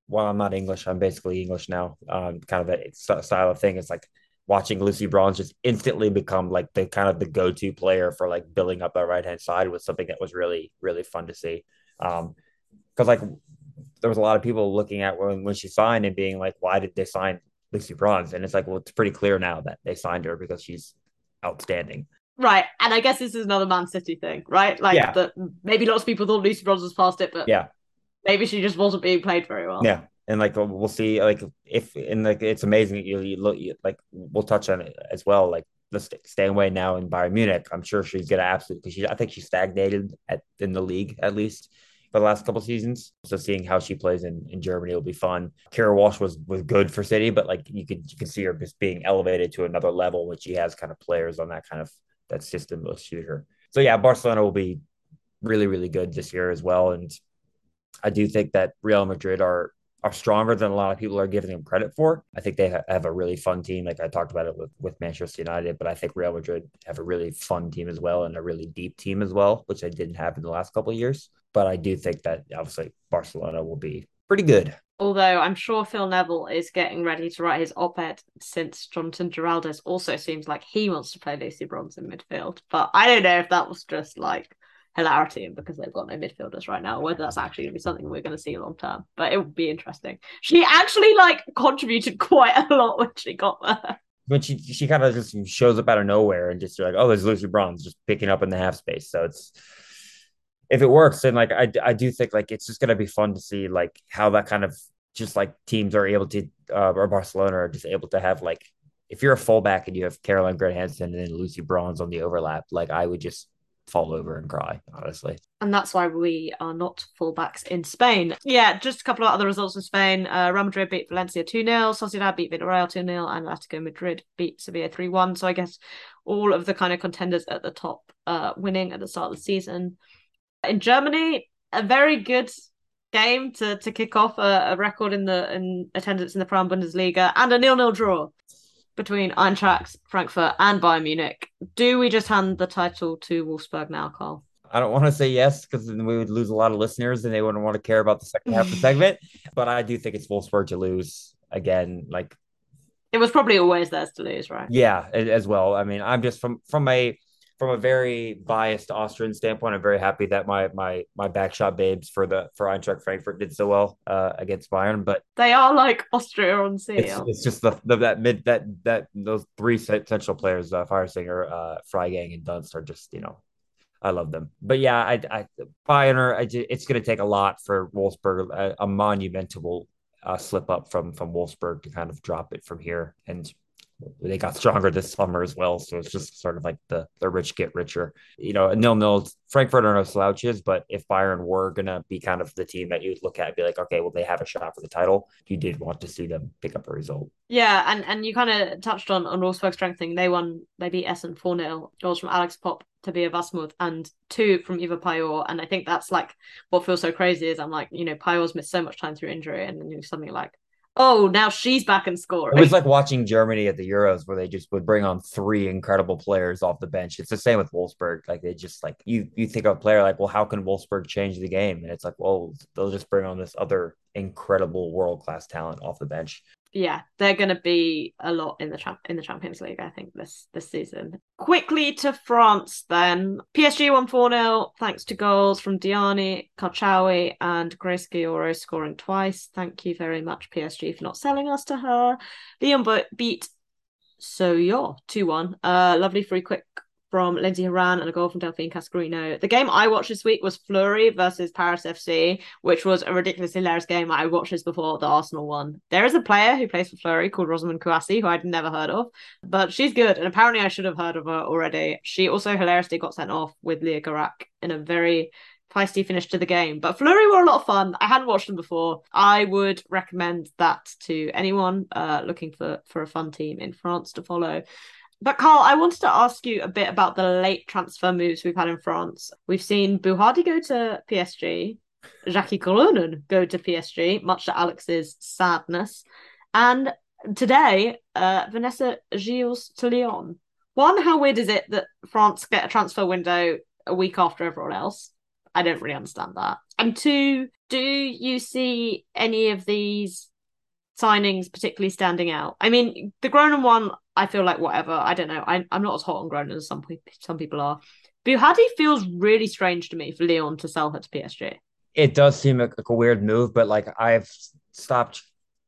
well, I'm not English. I'm basically English now. Kind of that style of thing. It's like watching Lucy Bronze just instantly become like the kind of the go-to player for like building up that right-hand side was something that was really, really fun to see. Because like there was a lot of people looking at when she signed and being like, why did they sign Lucy Bronze? And it's like, well, it's pretty clear now that they signed her because she's outstanding. Right. And I guess this is another Man City thing, right? Like that maybe lots of people thought Lucy Bronze was past it, but maybe she just wasn't being played very well. Yeah. And like, we'll see, like if, and like, it's amazing that you look like we'll touch on it as well. Like the staying away now in Bayern Munich, I'm sure she's going to absolutely, because I think she stagnated in the league at least for the last couple of seasons. So seeing how she plays in Germany will be fun. Keira Walsh was good for City, but like you can see her just being elevated to another level when she has kind of players on that kind of that system will suit her. So yeah, Barcelona will be really, really good this year as well. And I do think that Real Madrid are stronger than a lot of people are giving them credit for. I think they have a really fun team. Like I talked about it with Manchester United, but I think Real Madrid have a really fun team as well and a really deep team as well, which I didn't have in the last couple of years. But I do think that obviously Barcelona will be pretty good. Although I'm sure Phil Neville is getting ready to write his op-ed since Jonathan Giraldes also seems like he wants to play Lucy Bronze in midfield. But I don't know if that was just like hilarity and because they've got no midfielders right now, whether that's actually going to be something we're going to see long term. But it would be interesting. She actually like contributed quite a lot when she got there. When she kind of just shows up out of nowhere and just like, oh, there's Lucy Bronze just picking up in the half space. So it's... if it works, then like I do think like it's just gonna be fun to see like how that kind of just like teams are able to or Barcelona are just able to have like if you're a fullback and you have Caroline Grant Hansen and Lucy Bronze on the overlap, like I would just fall over and cry, honestly. And that's why we are not fullbacks in Spain. Yeah, just a couple of other results in Spain. Real Madrid beat Valencia 2-0, Sociedad beat Villarreal 2-0, and Atletico Madrid beat Sevilla 3-1. So I guess all of the kind of contenders at the top winning at the start of the season. In Germany, a very good game to kick off a record in attendance in the Frauen Bundesliga and a 0-0 draw between Eintracht Frankfurt and Bayern Munich. Do we just hand the title to Wolfsburg now, Carl? I don't want to say yes because then we would lose a lot of listeners and they wouldn't want to care about the second half of the segment. But I do think it's Wolfsburg to lose again. Like it was probably always theirs to lose, right? Yeah, as well. I mean, I'm just from a very biased Austrian standpoint, I'm very happy that my backshot babes for Eintracht Frankfurt did so well against Bayern, but they are like Austria on seal. It's just that those three central players, Firesinger, Freigang, and Dunst are just, you know, I love them. But yeah, it's going to take a lot for Wolfsburg, a monumental slip up from Wolfsburg to kind of drop it from here, and they got stronger this summer as well. So it's just sort of like the rich get richer. You know, nil-nil, Frankfurt are no slouches, but if Bayern were going to be kind of the team that you'd look at and be like, okay, well, they have a shot for the title, you did want to see them pick up a result. Yeah, and you kind of touched on Wolfsburg strengthening. They beat Essen 4-0, goals from Alex Popp, Tobias Wasmuth, and 2 from Eva Payor. And I think that's like what feels so crazy is I'm like, you know, Payor's missed so much time through injury, and then you're suddenly like, oh, now she's back and scoring. It was like watching Germany at the Euros where they just would bring on 3 incredible players off the bench. It's the same with Wolfsburg. Like, they just like, you think of a player like, well, how can Wolfsburg change the game? And it's like, well, they'll just bring on this other incredible world-class talent off the bench. Yeah, they're going to be a lot in the Champions League, I think, this season. Quickly to France, then. PSG won 4-0, thanks to goals from Diani, Karchawi, and Grace Guilloro scoring twice. Thank you very much, PSG, for not selling us to her. Lyon beat Soyo 2-1. Lovely free kick from Lindsay Horan and a goal from Delphine Cascarino. The game I watched this week was Fleury versus Paris FC, which was a ridiculously hilarious game. I watched this before the Arsenal won. There is a player who plays for Fleury called Rosamund Kouassi, who I'd never heard of, but she's good. And apparently I should have heard of her already. She also hilariously got sent off with Leah Garak in a very feisty finish to the game. But Fleury were a lot of fun. I hadn't watched them before. I would recommend that to anyone looking for a fun team in France to follow. But Carl, I wanted to ask you a bit about the late transfer moves we've had in France. We've seen Buhadi go to PSG, Jackie Colonen go to PSG, much to Alex's sadness. And today, Vanessa Gilles to Lyon. One, how weird is it that France get a transfer window a week after everyone else? I don't really understand that. And two, do you see any of these signings particularly standing out? I mean, the Groningen one, I feel like whatever. I don't know. I'm not as hot on Groningen as some people are. Buhadi feels really strange to me for Lyon to sell her to PSG. It does seem like a weird move, but like I've stopped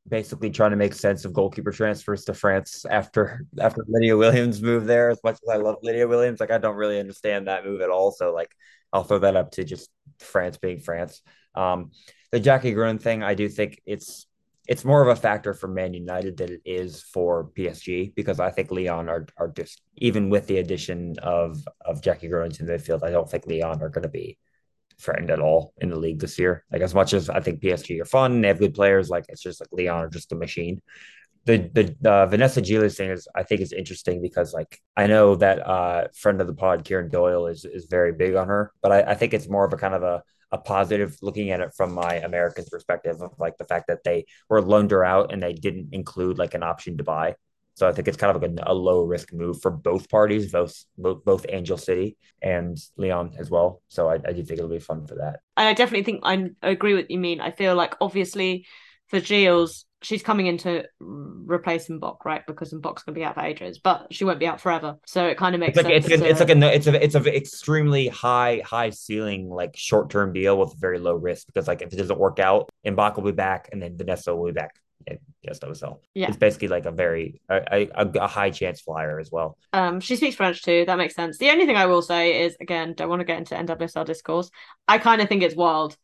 basically trying to make sense of goalkeeper transfers to France after Lydia Williams moved there. As much as I love Lydia Williams, like I don't really understand that move at all. So like I'll throw that up to just France being France. The Jackie Gruen thing, I do think it's more of a factor for Man United than it is for PSG, because I think Lyon are just, even with the addition of Jackie Gruen to the midfield, I don't think Lyon are going to be threatened at all in the league this year. Like, as much as I think PSG are fun, they have good players, like it's just like Lyon are just a machine. The Vanessa Gilles thing is, I think, is interesting because like I know that friend of the pod Kieran Doyle is very big on her, but I think it's more of a kind of a positive looking at it from my American perspective of like the fact that they were loaned her out and they didn't include like an option to buy. So I think it's kind of like a low risk move for both parties, both Angel City and Lyon as well. So I do think it'll be fun for that. I definitely think I agree with you mean. I feel like obviously for Gilles, she's coming in to replace Mbok, right? Because Mbok's going to be out for ages, but she won't be out forever. So it kind of makes sense. It's an extremely high ceiling, like short-term deal with very low risk, because like if it doesn't work out, Mbok will be back and then Vanessa will be back. Yes, that was all. Yeah. It's basically like a high chance flyer as well. She speaks French too. That makes sense. The only thing I will say is, again, don't want to get into NWSL discourse. I kind of think it's wild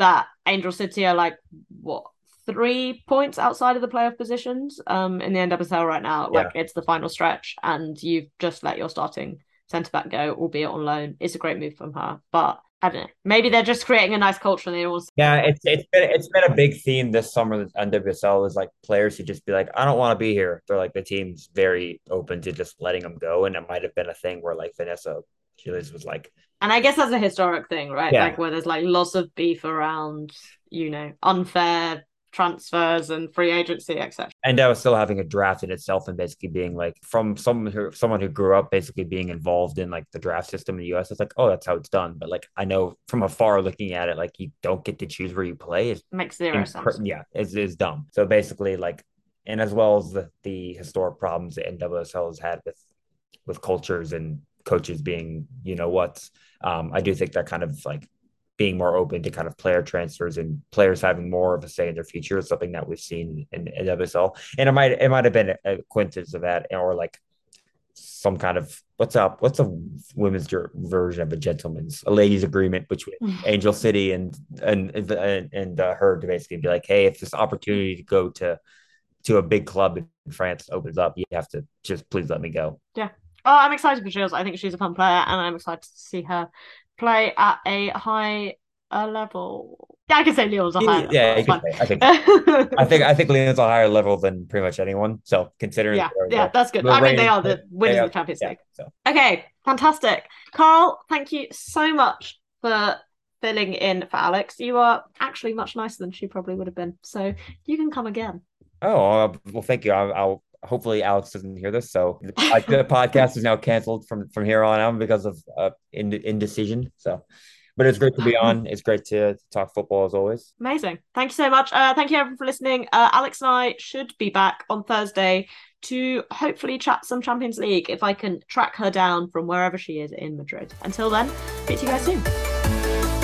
that Angel City are like, what? 3 points outside of the playoff positions in the NWSL right now. Yeah. Like, it's the final stretch and you've just let your starting centre-back go, albeit on loan. It's a great move from her, but I don't know. Maybe they're just creating a nice culture. And they all... Yeah, it's been a big theme this summer that NWSL is like players who just be like, I don't want to be here. They're like, the team's very open to just letting them go. And it might have been a thing where like Vanessa Gilles was like... And I guess that's a historic thing, right? Yeah. Like where there's like lots of beef around, you know, unfair transfers and free agency, etc. And I was still having a draft in itself and basically being like, from someone who grew up basically being involved in like the draft system in the US, it's like, oh, that's how it's done. But like, I know from afar looking at it, like you don't get to choose where you play. It makes zero sense. Yeah, it's dumb. So basically like, and as well as the historic problems that NWSL has had with cultures and coaches being, you know what, I do think that kind of like being more open to kind of player transfers and players having more of a say in their future is something that we've seen in WSL. And it might have been a coincidence of that, or like some kind of what's a women's version of a ladies' agreement between Angel City and her to basically be like, hey, if this opportunity to go to to a big club in France opens up, you have to just please let me go. Yeah. Oh, I'm excited for Jules. I think she's a fun player, and I'm excited to see her play at a high level. Yeah, I could say Leon's a higher level. Yeah, I think Leon's a higher level than pretty much anyone. So considering that's good. I mean, they are the winners of the Champions League. Okay, fantastic. Carl, thank you so much for filling in for Alex. You are actually much nicer than she probably would have been. So you can come again. Oh, well, thank you. I'll hopefully Alex doesn't hear this. So the podcast is now canceled from here on out because of indecision. So. But it's great to be on. It's great to talk football as always. Amazing. Thank you so much. Thank you everyone for listening. Alex and I should be back on Thursday to hopefully chat some Champions League if I can track her down from wherever she is in Madrid. Until then, see you guys soon.